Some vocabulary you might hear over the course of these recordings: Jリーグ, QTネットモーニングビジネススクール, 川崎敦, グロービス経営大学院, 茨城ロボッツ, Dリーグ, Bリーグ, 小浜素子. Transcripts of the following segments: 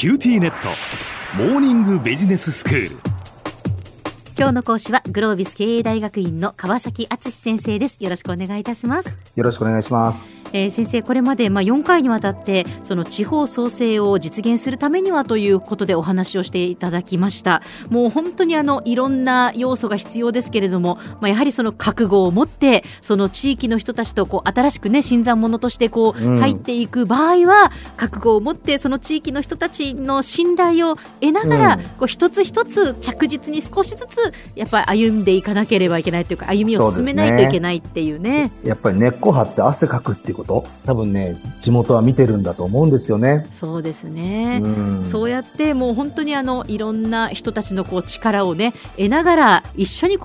キューティーネットモーニングビジネススクール。今日の講師はグロービス経営大学院の川崎敦先生です。よろしくお願いいたします。よろしくお願いします。先生、これまで4回にわたってその地方創生を実現するためにはということでお話をしていただきました。もう本当にいろんな要素が必要ですけれども、やはりその覚悟を持ってその地域の人たちと新しくね、新参者として入っていく場合は、覚悟を持ってその地域の人たちの信頼を得ながら、一つ一つ着実に少しずつやっぱり歩んでいかなければいけないというか、歩みを進めないといけないっていうね。やっぱり根っこ張って汗かくっていうこと、多分ね、地元は見てるんだと思うんですよね。そうですね、そうやってもう本当にいろんな人たちの力をね得ながら一緒に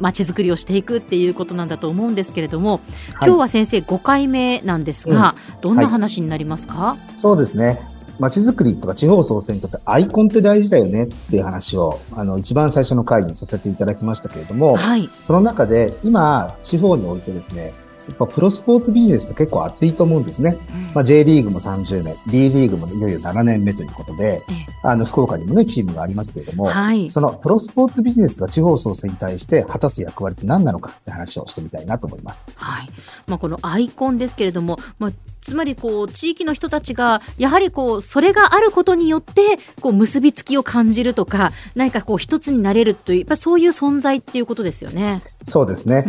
街づくりをしていくっていうことなんだと思うんですけれども、今日は先生5回目なんですが、どんな話になりますか？そうですね、街づくりとか地方創生にとってアイコンって大事だよねっていう話を一番最初の会議にさせていただきましたけれども、その中で今地方においてですね、やっぱプロスポーツビジネスって結構熱いと思うんですね。J リーグも30年、D リーグもいよいよ7年目ということで、福岡にもねチームがありますけれども、そのプロスポーツビジネスが地方創生に対して果たす役割って何なのかって話をしてみたいなと思います。このアイコンですけれども、つまり地域の人たちがやはりそれがあることによって結びつきを感じるとか、何か一つになれるという、やっぱそういう存在っていうことですよね。そうですね、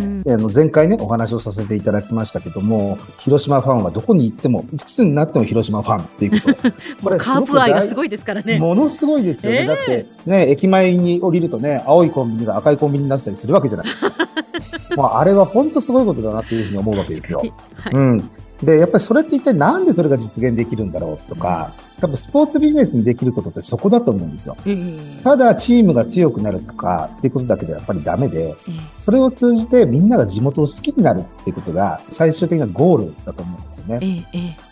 前回ねお話をさせていただきましたけども、広島ファンはどこに行ってもいくつになっても広島ファンっていうことこれカープ愛がすごいですからね。ものすごいですよね、だってね、駅前に降りるとね、青いコンビニが赤いコンビニになったりするわけじゃない、あれは本当すごいことだなというふうに思うわけですよ。でやっぱりそれって一体なんでそれが実現できるんだろうとか、多分スポーツビジネスにできることってそこだと思うんですよ。ただチームが強くなるとかっていうことだけでやっぱりダメで、それを通じてみんなが地元を好きになるっていうことが最終的なゴールだと思うんですよね。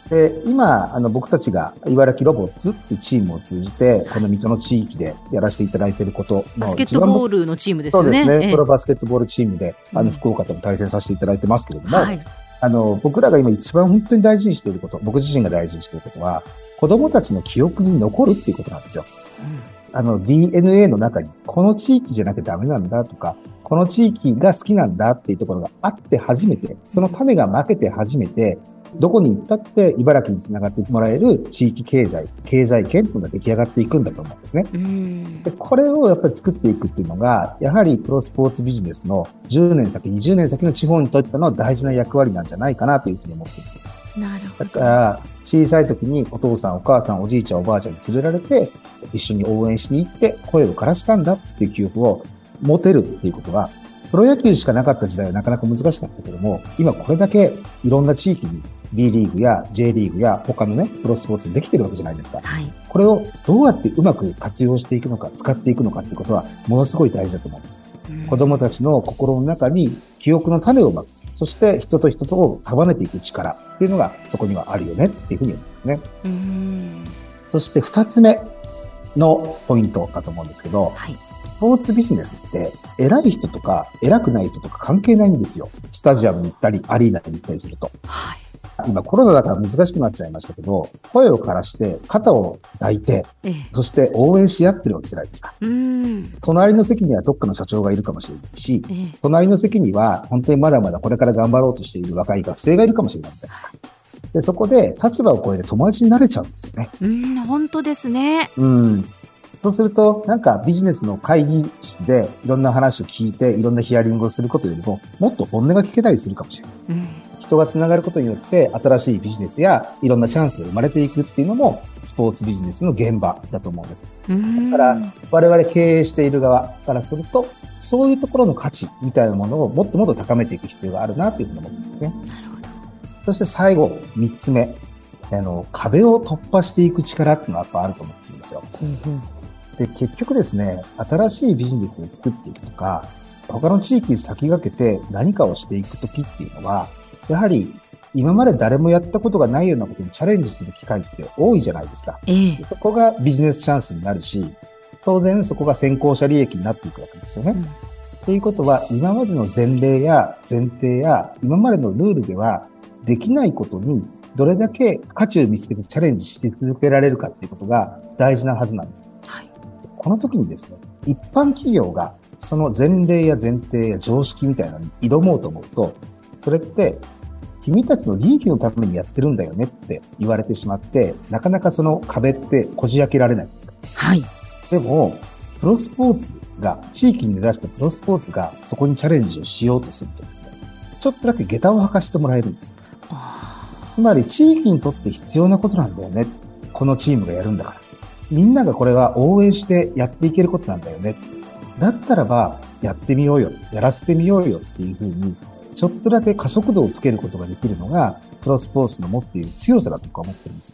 で今僕たちが茨城ロボッツっていうチームを通じてこの水戸の地域でやらせていただいていること、バスケットボールのチームですよね。そうですね、プロバスケットボールチームで福岡とも対戦させていただいてますけれども、僕らが今一番本当に大事にしていること、僕自身が大事にしていることは、子供たちの記憶に残るっていうことなんですよ。DNA の中に、この地域じゃなきゃダメなんだとか、この地域が好きなんだっていうところがあって初めて、その種が負けて初めて、どこに行ったって茨城につながってもらえる地域経済圏が出来上がっていくんだと思うんですね。でこれをやっぱり作っていくっていうのが、やはりプロスポーツビジネスの10年先20年先の地方にとっての大事な役割なんじゃないかなというふうに思っています。なるほど。だから小さい時にお父さんお母さんおじいちゃんおばあちゃんに連れられて一緒に応援しに行って声を枯らしたんだっていう記憶を持てるっていうことは、プロ野球しかなかった時代はなかなか難しかったけども、今これだけいろんな地域にB リーグや J リーグや他のねプロスポーツできてるわけじゃないですか。これをどうやってうまく活用していくのか、使っていくのかっていうことはものすごい大事だと思うんです。子供たちの心の中に記憶の種をまく、そして人と人とを束ねていく力っていうのがそこにはあるよねっていうふうに思いますね。そして2つ目のポイントだと思うんですけど、スポーツビジネスって偉い人とか偉くない人とか関係ないんですよ。スタジアムに行ったりアリーナに行ったりすると、今コロナだから難しくなっちゃいましたけど、声を枯らして肩を抱いて、そして応援し合ってるわけじゃないですか。隣の席にはどっかの社長がいるかもしれないし、隣の席には本当にまだまだこれから頑張ろうとしている若い学生がいるかもしれないじゃないですか。でそこで立場を超えて友達になれちゃうんですよね。本当ですね。そうすると、なんかビジネスの会議室でいろんな話を聞いていろんなヒアリングをすることよりも、もっと本音が聞けたりするかもしれない。人がつながることによって新しいビジネスやいろんなチャンスが生まれていくっていうのもスポーツビジネスの現場だと思うんです。だから我々経営している側からすると、そういうところの価値みたいなものをもっともっと高めていく必要があるなというふうに思うんですね。なるほど。そして最後3つ目、壁を突破していく力っていうのはやっぱあると思っているんですよ。で結局ですね、新しいビジネスを作っていくとか、他の地域に先駆けて何かをしていくときっていうのは、やはり今まで誰もやったことがないようなことにチャレンジする機会って多いじゃないですか。そこがビジネスチャンスになるし、当然そこが先行者利益になっていくわけですよね。ということは、今までの前例や前提や今までのルールではできないことにどれだけ価値を見つけてチャレンジし続けられるかっていうことが大事なはずなんです、はい、この時にですね、一般企業がその前例や前提や常識みたいなのに挑もうと思うと、それって君たちの利益のためにやってるんだよねって言われてしまって、なかなかその壁ってこじ開けられないんですよ。はい。でもプロスポーツが、地域に根ざしたプロスポーツがそこにチャレンジをしようとするとですね、ちょっとだけ下駄を履かしてもらえるんです。つまり地域にとって必要なことなんだよね、このチームがやるんだから、みんながこれは応援してやっていけることなんだよね、だったらばやってみようよ、やらせてみようよっていうふうに、ちょっとだけ加速度をつけることができるのがプロスポーツの持っている強さだと僕は思ってるんです。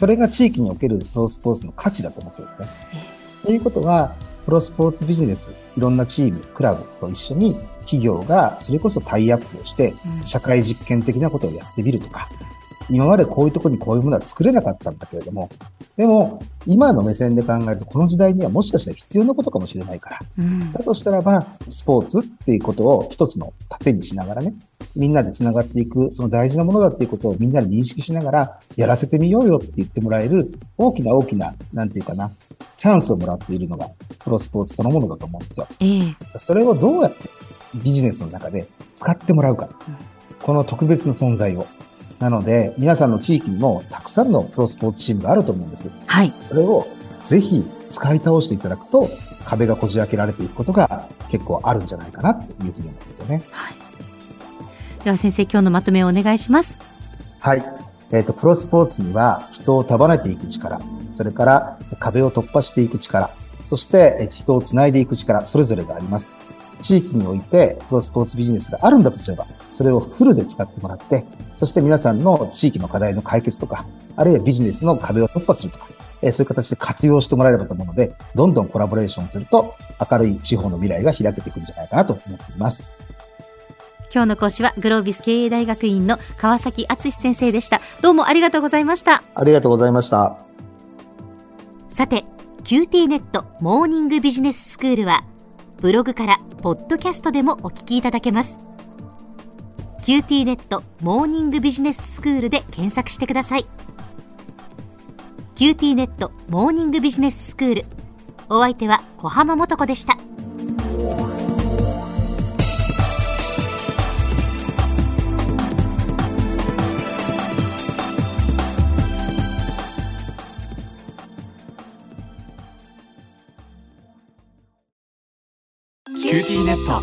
それが地域におけるプロスポーツの価値だと思ってるんですね。ということは、プロスポーツビジネス、いろんなチーム、クラブと一緒に企業がそれこそタイアップをして社会実験的なことをやってみるとか、今までこういうところにこういうものは作れなかったんだけれども、でも今の目線で考えるとこの時代にはもしかしたら必要なことかもしれないから、だとしたらばスポーツっていうことを一つの盾にしながらね、みんなでつながっていく、その大事なものだっていうことをみんなで認識しながらやらせてみようよって言ってもらえる大きななんていうかな、チャンスをもらっているのがプロスポーツそのものだと思うんですよ。それをどうやってビジネスの中で使ってもらうか、この特別な存在を。なので皆さんの地域にもたくさんのプロスポーツチームがあると思うんです、はい、それをぜひ使い倒していただくと、壁がこじ開けられていくことが結構あるんじゃないかなというふうに思うんですよね、はい、では先生、今日のまとめをお願いします。はい、プロスポーツには人を束ねていく力、それから壁を突破していく力、そして人をつないでいく力、それぞれがあります。地域においてプロスポーツビジネスがあるんだとすれば、それをフルで使ってもらって、そして皆さんの地域の課題の解決とか、あるいはビジネスの壁を突破するとか、そういう形で活用してもらえればと思うので、どんどんコラボレーションすると明るい地方の未来が開けていくんじゃないかなと思っています。今日の講師はグロービス経営大学院の川崎敦先生でした。どうもありがとうございました。ありがとうございました。さて、 QT ネットモーニングビジネススクールはブログからポッドキャストでもお聞きいただけます。 QT ネットモーニングビジネススクールで検索してください。 QT ネットモーニングビジネススクール、お相手は小浜素子でした。QT ネット、